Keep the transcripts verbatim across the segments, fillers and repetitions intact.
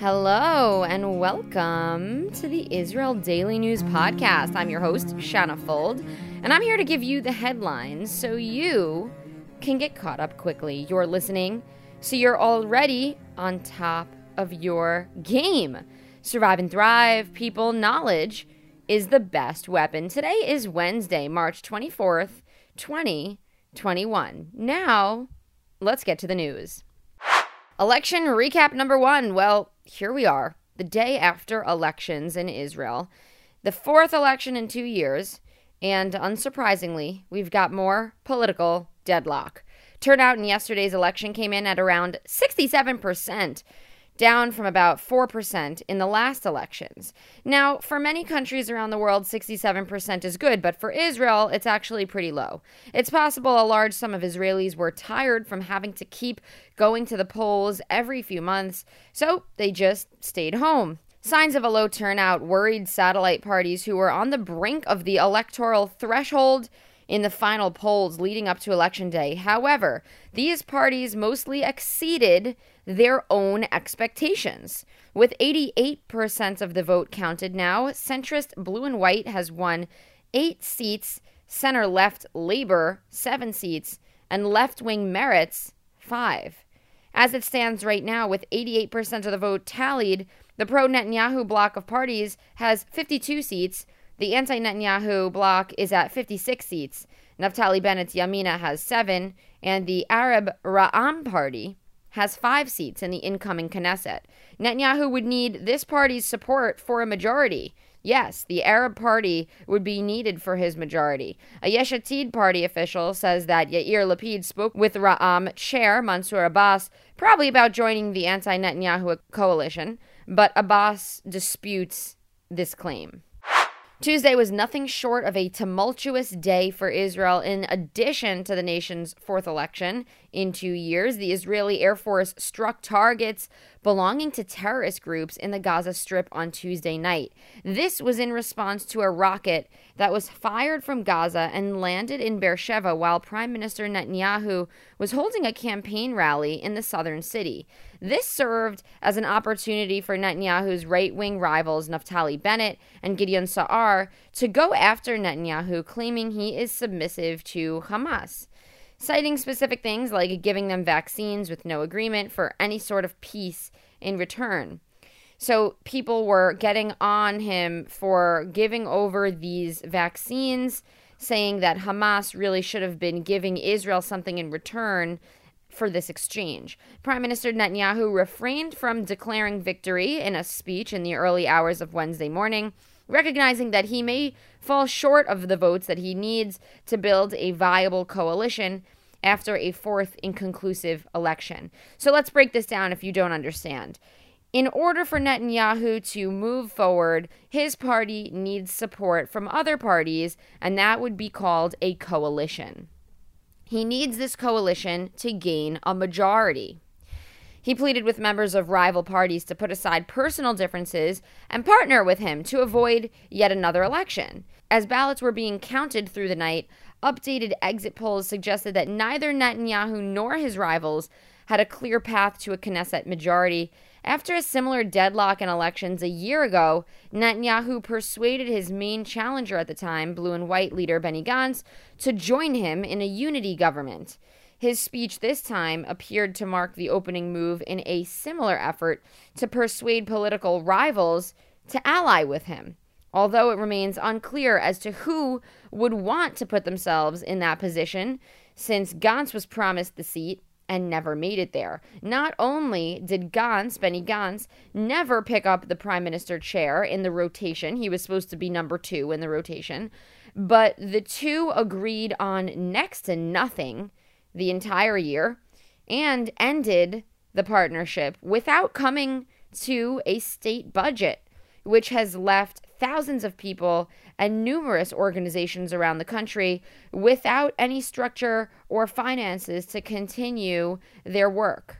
Hello and welcome to the Israel Daily News Podcast. I'm your host, Shana Fold, and I'm here to give you the headlines so you can get caught up quickly. You're listening, so you're already on top of your game. Survive and thrive, people. Knowledge is the best weapon. Today is Wednesday, March twenty-fourth, twenty twenty-one. Now, let's get to the news. Election recap number one. Well, here we are, the day after elections in Israel, the fourth election in two years, and unsurprisingly, we've got more political deadlock. Turnout in yesterday's election came in at around sixty-seven percent, down from about four percent in the last elections. Now, for many countries around the world, sixty-seven percent is good, but for Israel, it's actually pretty low. It's possible a large sum of Israelis were tired from having to keep going to the polls every few months, so they just stayed home. Signs of a low turnout worried satellite parties who were on the brink of the electoral threshold in the final polls leading up to Election Day. However, these parties mostly exceeded their own expectations. With eighty-eight percent of the vote counted now, centrist Blue and White has won eight seats, center-left Labor seven seats, and left-wing Meritz five. As it stands right now, with eighty-eight percent of the vote tallied, the pro-Netanyahu bloc of parties has fifty-two seats. The anti-Netanyahu bloc is at fifty-six seats. Naftali Bennett's Yamina has seven, and the Arab Ra'am party has five seats in the incoming Knesset. Netanyahu would need this party's support for a majority. Yes, the Arab party would be needed for his majority. A Yesh Atid party official says that Yair Lapid spoke with Ra'am chair Mansour Abbas probably about joining the anti-Netanyahu coalition, but Abbas disputes this claim. Tuesday was nothing short of a tumultuous day for Israel. In addition to the nation's fourth election in two years, the Israeli Air Force struck targets belonging to terrorist groups in the Gaza Strip on Tuesday night. This was in response to a rocket that was fired from Gaza and landed in Beersheba while Prime Minister Netanyahu was holding a campaign rally in the southern city. This served as an opportunity for Netanyahu's right-wing rivals Naftali Bennett and Gideon Sa'ar to go after Netanyahu, claiming he is submissive to Hamas, citing specific things like giving them vaccines with no agreement for any sort of peace in return. So people were getting on him for giving over these vaccines, saying that Hamas really should have been giving Israel something in return for this exchange. Prime Minister Netanyahu refrained from declaring victory in a speech in the early hours of Wednesday morning, recognizing that he may fall short of the votes that he needs to build a viable coalition after a fourth inconclusive election. So let's break this down if you don't understand. In order for Netanyahu to move forward, his party needs support from other parties, and that would be called a coalition. He needs this coalition to gain a majority. He pleaded with members of rival parties to put aside personal differences and partner with him to avoid yet another election. As ballots were being counted through the night, updated exit polls suggested that neither Netanyahu nor his rivals had a clear path to a Knesset majority. After a similar deadlock in elections a year ago, Netanyahu persuaded his main challenger at the time, Blue and White leader Benny Gantz, to join him in a unity government. His speech this time appeared to mark the opening move in a similar effort to persuade political rivals to ally with him, although it remains unclear as to who would want to put themselves in that position, since Gantz was promised the seat and never made it there. Not only did Gantz, Benny Gantz, never pick up the prime minister chair in the rotation, he was supposed to be number two in the rotation, but the two agreed on next to nothing the entire year, and ended the partnership without coming to a state budget, which has left thousands of people and numerous organizations around the country without any structure or finances to continue their work.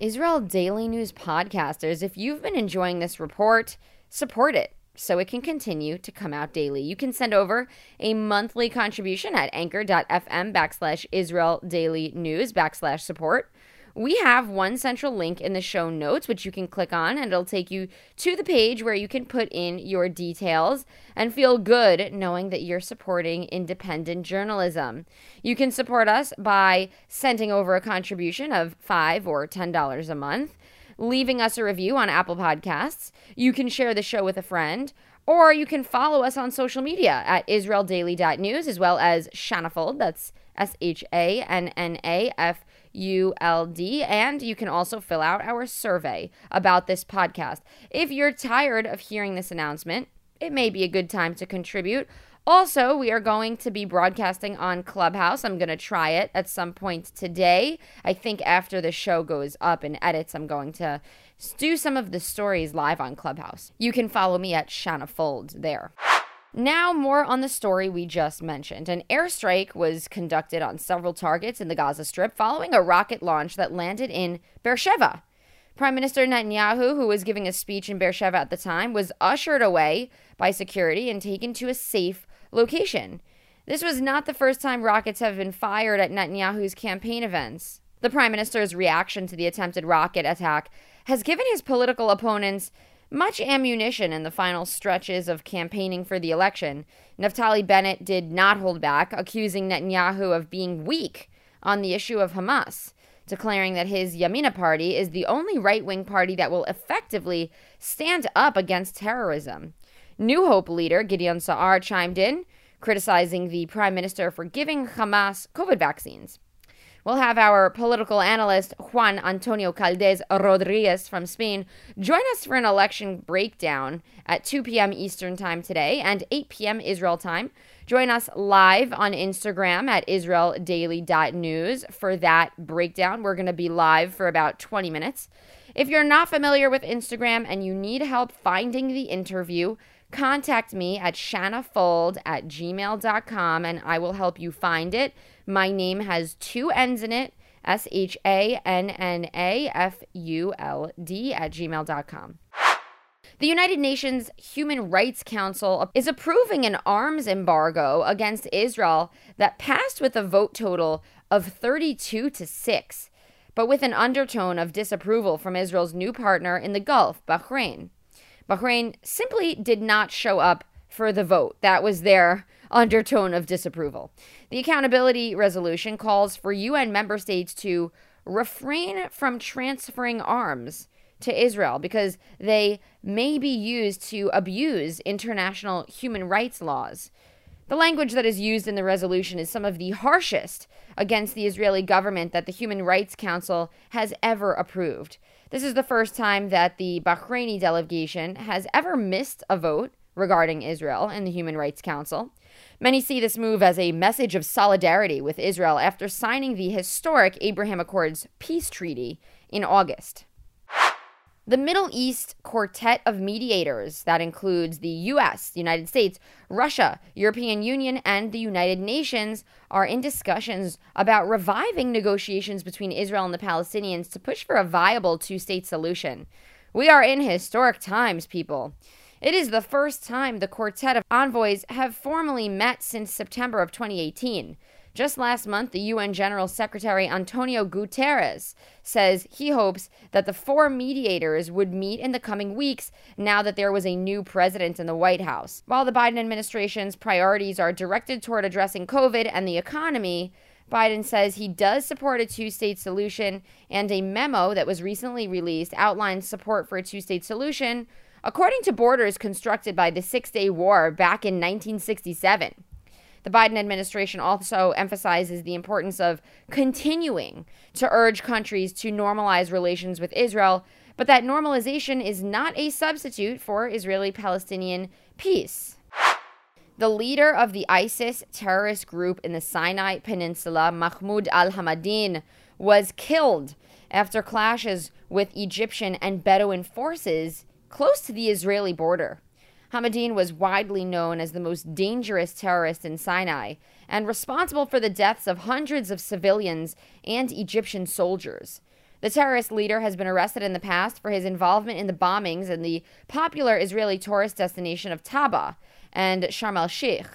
Israel Daily News podcasters, if you've been enjoying this report, support it so it can continue to come out daily. You can send over a monthly contribution at anchor dot f m backslash Israel Daily News backslash support, we have one central link in the show notes, which you can click on, and it'll take you to the page where you can put in your details and feel good knowing that you're supporting independent journalism. You can support us by sending over a contribution of five dollars or ten dollars a month, leaving us a review on Apple Podcasts. You can share the show with a friend, or you can follow us on social media at israel daily dot news, as well as Shanafold, that's S H A N N A F U L D, and you can also fill out our survey about this podcast. If you're tired of hearing this announcement, it may be a good time to contribute. Also, we are going to be broadcasting on Clubhouse. I'm going to try it at some point today. I think after the show goes up and edits, I'm going to do some of the stories live on Clubhouse. You can follow me at Shana Fold there. Now more on the story we just mentioned. An airstrike was conducted on several targets in the Gaza Strip following a rocket launch that landed in Beersheva. Prime Minister Netanyahu, who was giving a speech in Beersheva at the time, was ushered away by security and taken to a safe location. This was not the first time rockets have been fired at Netanyahu's campaign events. The prime minister's reaction to the attempted rocket attack has given his political opponents much ammunition in the final stretches of campaigning for the election. Naftali Bennett did not hold back, accusing Netanyahu of being weak on the issue of Hamas, declaring that his Yamina party is the only right-wing party that will effectively stand up against terrorism. New Hope leader Gideon Sa'ar chimed in, criticizing the prime minister for giving Hamas COVID vaccines. We'll have our political analyst Juan Antonio Caldez Rodríguez from Spain join us for an election breakdown at two p.m. Eastern Time today and eight p.m. Israel Time. Join us live on Instagram at israel daily dot news for that breakdown. We're going to be live for about twenty minutes. If you're not familiar with Instagram and you need help finding the interview, contact me at shanafold at gmail dot com and I will help you find it. My name has two N's in it, S H A N N A F U L D at gmail dot com. The United Nations Human Rights Council is approving an arms embargo against Israel that passed with a vote total of thirty-two to six, but with an undertone of disapproval from Israel's new partner in the Gulf, Bahrain. Bahrain simply did not show up for the vote. That was their undertone of disapproval. The accountability resolution calls for U N member states to refrain from transferring arms to Israel because they may be used to abuse international human rights laws. The language that is used in the resolution is some of the harshest against the Israeli government that the Human Rights Council has ever approved. This is the first time that the Bahraini delegation has ever missed a vote regarding Israel in the Human Rights Council. Many see this move as a message of solidarity with Israel after signing the historic Abraham Accords peace treaty in August. The Middle East Quartet of Mediators, that includes the U S, the United States, Russia, European Union, and the United Nations, are in discussions about reviving negotiations between Israel and the Palestinians to push for a viable two-state solution. We are in historic times, people. It is the first time the quartet of envoys have formally met since September of twenty eighteen. Just last month, the U N General Secretary Antonio Guterres says he hopes that the four mediators would meet in the coming weeks now that there was a new president in the White House. While the Biden administration's priorities are directed toward addressing COVID and the economy, Biden says he does support a two-state solution, and a memo that was recently released outlines support for a two-state solution according to borders constructed by the Six-Day War back in nineteen sixty-seven. The Biden administration also emphasizes the importance of continuing to urge countries to normalize relations with Israel, but that normalization is not a substitute for Israeli-Palestinian peace. The leader of the ISIS terrorist group in the Sinai Peninsula, Mahmoud al-Hamadine, was killed after clashes with Egyptian and Bedouin forces close to the Israeli border. Hamadine was widely known as the most dangerous terrorist in Sinai and responsible for the deaths of hundreds of civilians and Egyptian soldiers. The terrorist leader has been arrested in the past for his involvement in the bombings in the popular Israeli tourist destination of Taba and Sharm el-Sheikh.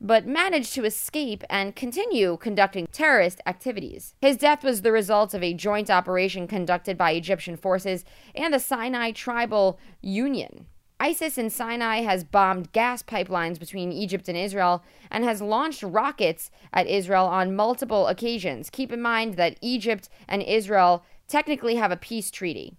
but managed to escape and continue conducting terrorist activities. His death was the result of a joint operation conducted by Egyptian forces and the Sinai Tribal Union. ISIS in Sinai has bombed gas pipelines between Egypt and Israel and has launched rockets at Israel on multiple occasions. Keep in mind that Egypt and Israel technically have a peace treaty.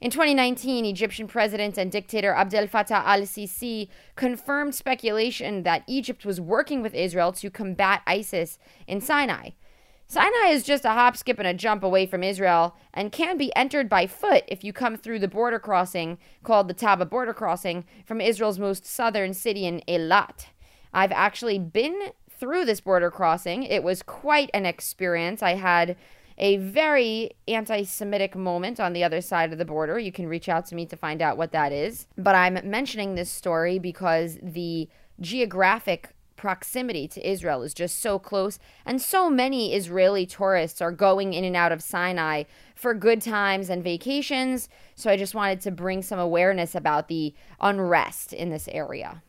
In twenty nineteen, Egyptian President and dictator Abdel Fattah al-Sisi confirmed speculation that Egypt was working with Israel to combat ISIS in Sinai. Sinai is just a hop, skip, and a jump away from Israel and can be entered by foot if you come through the border crossing, called the Taba border crossing, from Israel's most southern city in Eilat. I've actually been through this border crossing. It was quite an experience. I had a very anti-Semitic moment on the other side of the border. You can reach out to me to find out what that is. But I'm mentioning this story because the geographic proximity to Israel is just so close, and so many Israeli tourists are going in and out of Sinai for good times and vacations. So I just wanted to bring some awareness about the unrest in this area.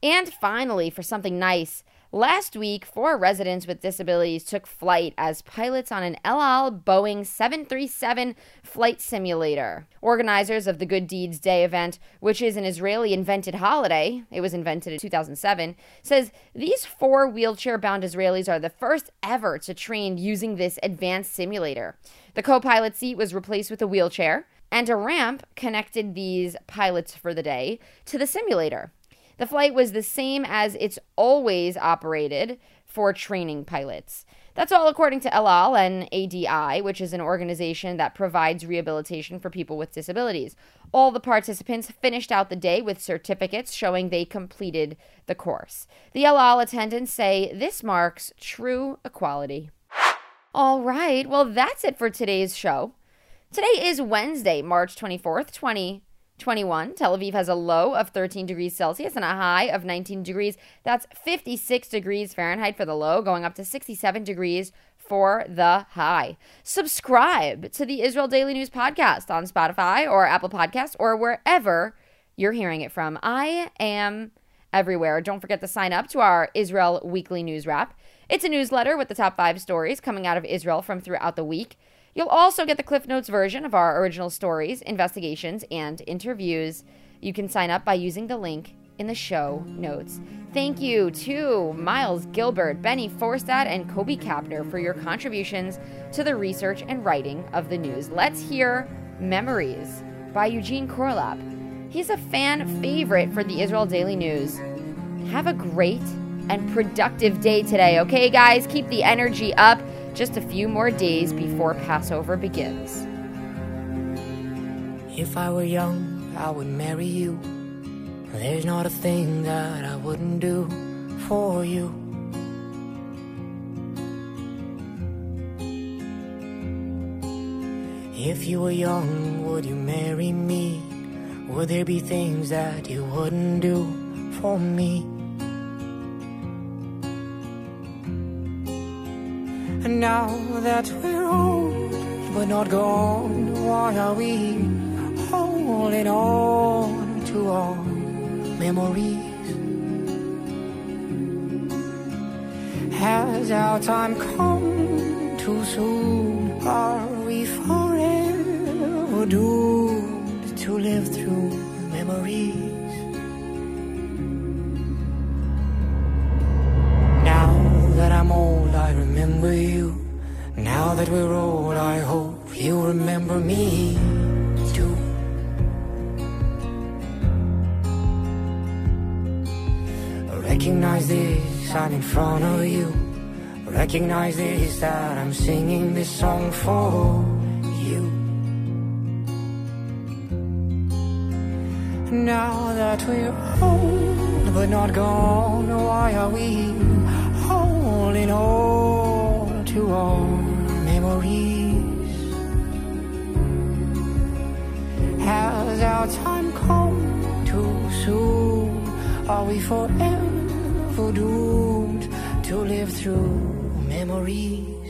And finally, for something nice, last week, four residents with disabilities took flight as pilots on an El Al Boeing seven thirty-seven flight simulator. Organizers of the Good Deeds Day event, which is an Israeli-invented holiday, it was invented in two thousand seven, says these four wheelchair-bound Israelis are the first ever to train using this advanced simulator. The co-pilot seat was replaced with a wheelchair, and a ramp connected these pilots for the day to the simulator. The flight was the same as it's always operated for training pilots. That's all according to El Al and A D I, which is an organization that provides rehabilitation for people with disabilities. All the participants finished out the day with certificates showing they completed the course. The El Al attendants say this marks true equality. All right, well, that's it for today's show. Today is Wednesday, March twenty-fourth, twenty twenty-one. Tel Aviv has a low of thirteen degrees Celsius and a high of nineteen degrees. That's fifty-six degrees Fahrenheit for the low, going up to sixty-seven degrees for the high. Subscribe to the Israel Daily News Podcast on Spotify or Apple Podcasts or wherever you're hearing it from. I am everywhere. Don't forget to sign up to our Israel Weekly News Wrap. It's a newsletter with the top five stories coming out of Israel from throughout the week. You'll also get the Cliff Notes version of our original stories, investigations, and interviews. You can sign up by using the link in the show notes. Thank you to Miles Gilbert, Benny Forstad, and Kobe Kapner for your contributions to the research and writing of the news. Let's hear Memories by Eugene Korlap. He's a fan favorite for the Israel Daily News. Have a great and productive day today, okay, guys? Keep the energy up. Just a few more days before Passover begins. If I were young, I would marry you. There's not a thing that I wouldn't do for you. If you were young, would you marry me? Would there be things that you wouldn't do for me? And now that we're old, but not gone, why are we holding on to our memories? Has our time come too soon? Are we forever doomed to live through memories? I remember you. Now that we're old, I hope you remember me too. Recognize this, I'm in front of you. Recognize this, that I'm singing this song for you. Now that we're old, but not gone, why are we holding on to our memories? Has our time come too soon? Are we forever doomed to live through memories?